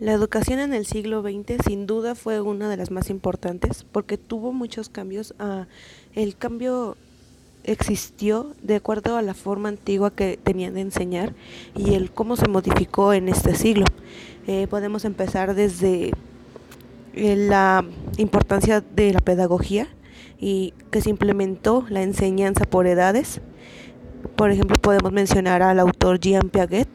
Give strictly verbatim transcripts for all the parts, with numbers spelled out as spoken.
La educación en el siglo veinte sin duda fue una de las más importantes porque tuvo muchos cambios. Ah, el cambio existió de acuerdo a la forma antigua que tenían de enseñar y el cómo se modificó en este siglo. Eh, podemos empezar desde eh, la importancia de la pedagogía y que se implementó la enseñanza por edades. Por ejemplo, podemos mencionar al autor Jean Piaget,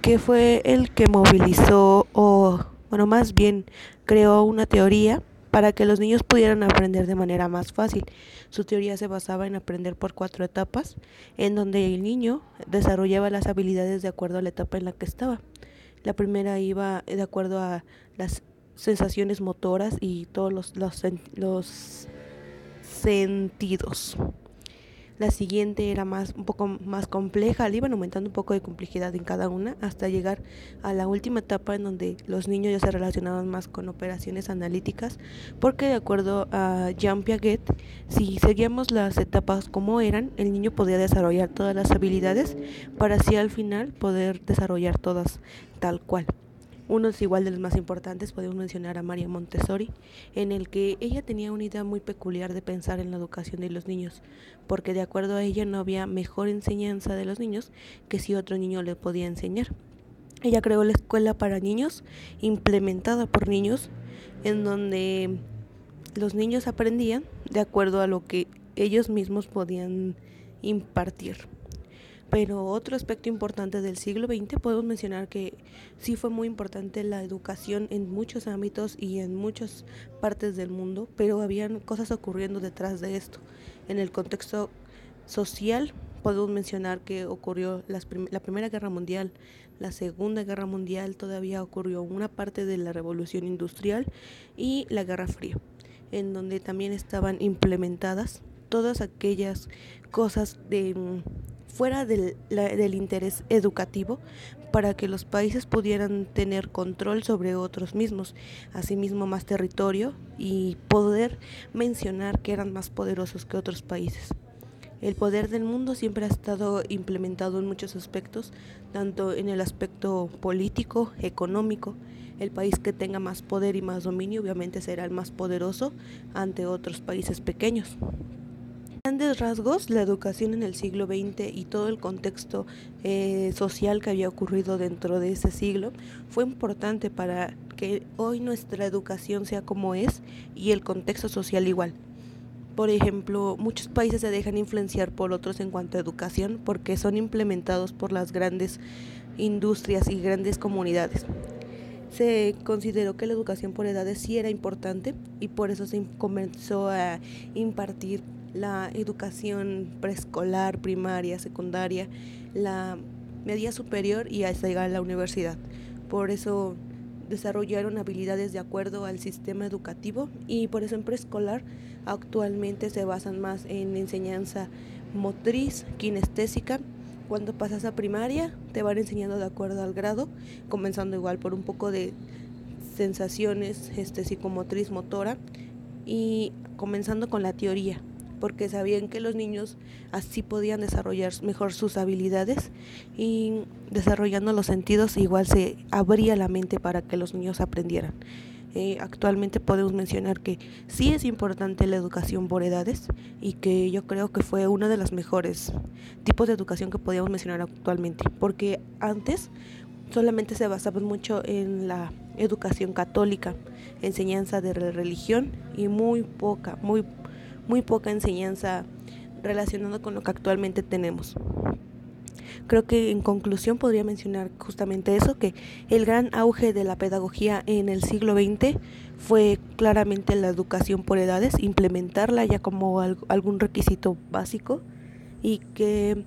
que fue el que movilizó o, bueno, más bien creó una teoría para que los niños pudieran aprender de manera más fácil. Su teoría se basaba en aprender por cuatro etapas, en donde el niño desarrollaba las habilidades de acuerdo a la etapa en la que estaba. La primera iba de acuerdo a las sensaciones motoras y todos los, los, los sentidos. La siguiente era más un poco más compleja, le iban aumentando un poco de complejidad en cada una hasta llegar a la última etapa en donde los niños ya se relacionaban más con operaciones analíticas, porque de acuerdo a Jean Piaget, si seguíamos las etapas como eran, el niño podía desarrollar todas las habilidades para así al final poder desarrollar todas tal cual. Uno es igual de los más importantes, podemos mencionar a María Montessori, en el que ella tenía una idea muy peculiar de pensar en la educación de los niños, porque de acuerdo a ella no había mejor enseñanza de los niños que si otro niño le podía enseñar. Ella creó la escuela para niños, implementada por niños, en donde los niños aprendían de acuerdo a lo que ellos mismos podían impartir. Pero otro aspecto importante del siglo veinte, podemos mencionar que sí fue muy importante la educación en muchos ámbitos y en muchas partes del mundo, pero habían cosas ocurriendo detrás de esto. En el contexto social, podemos mencionar que ocurrió las prim- la Primera Guerra Mundial, la Segunda Guerra Mundial, todavía ocurrió una parte de la Revolución Industrial y la Guerra Fría, en donde también estaban implementadas todas aquellas cosas de... fuera del, la, del interés educativo para que los países pudieran tener control sobre otros mismos, asimismo más territorio y poder mencionar que eran más poderosos que otros países. El poder del mundo siempre ha estado implementado en muchos aspectos, tanto en el aspecto político, económico. El país que tenga más poder y más dominio obviamente será el más poderoso ante otros países pequeños. En grandes rasgos, la educación en el siglo veinte y todo el contexto eh, social que había ocurrido dentro de ese siglo fue importante para que hoy nuestra educación sea como es y el contexto social igual. Por ejemplo, muchos países se dejan influenciar por otros en cuanto a educación porque son implementados por las grandes industrias y grandes comunidades. Se consideró que la educación por edades sí era importante y por eso se comenzó a impartir la educación preescolar, primaria, secundaria, la media superior y hasta llegar a la universidad. Por eso desarrollaron habilidades de acuerdo al sistema educativo y por eso en preescolar actualmente se basan más en enseñanza motriz, kinestésica. Cuando pasas a primaria te van enseñando de acuerdo al grado, comenzando igual por un poco de sensaciones este, psicomotriz, motora y comenzando con la teoría, porque sabían que los niños así podían desarrollar mejor sus habilidades y desarrollando los sentidos igual se abría la mente para que los niños aprendieran. Eh, actualmente podemos mencionar que sí es importante la educación por edades y que yo creo que fue uno de los mejores tipos de educación que podíamos mencionar actualmente, porque antes solamente se basaba mucho en la educación católica, enseñanza de religión y muy poca, muy poca, muy poca enseñanza relacionada con lo que actualmente tenemos. Creo que en conclusión podría mencionar justamente eso, que el gran auge de la pedagogía en el siglo veinte fue claramente la educación por edades, implementarla ya como algún requisito básico y que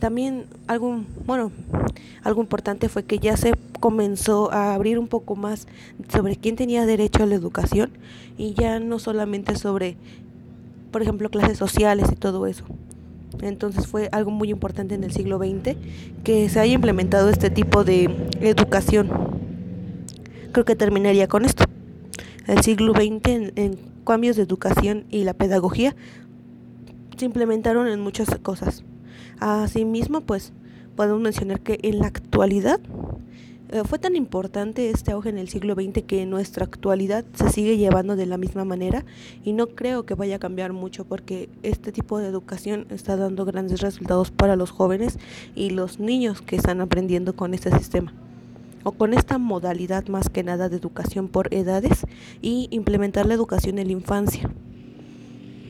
también algún, bueno, algo importante fue que ya se comenzó a abrir un poco más sobre quién tenía derecho a la educación y ya no solamente sobre por ejemplo, clases sociales y todo eso. Entonces fue algo muy importante en el siglo veinte que se haya implementado este tipo de educación. Creo que terminaría con esto. El siglo veinte en, en cambios de educación y la pedagogía se implementaron en muchas cosas. Asimismo, pues, podemos mencionar que en la actualidad Fue tan importante este auge en el siglo veinte que en nuestra actualidad se sigue llevando de la misma manera y no creo que vaya a cambiar mucho porque este tipo de educación está dando grandes resultados para los jóvenes y los niños que están aprendiendo con este sistema o con esta modalidad más que nada de educación por edades y implementar la educación en la infancia.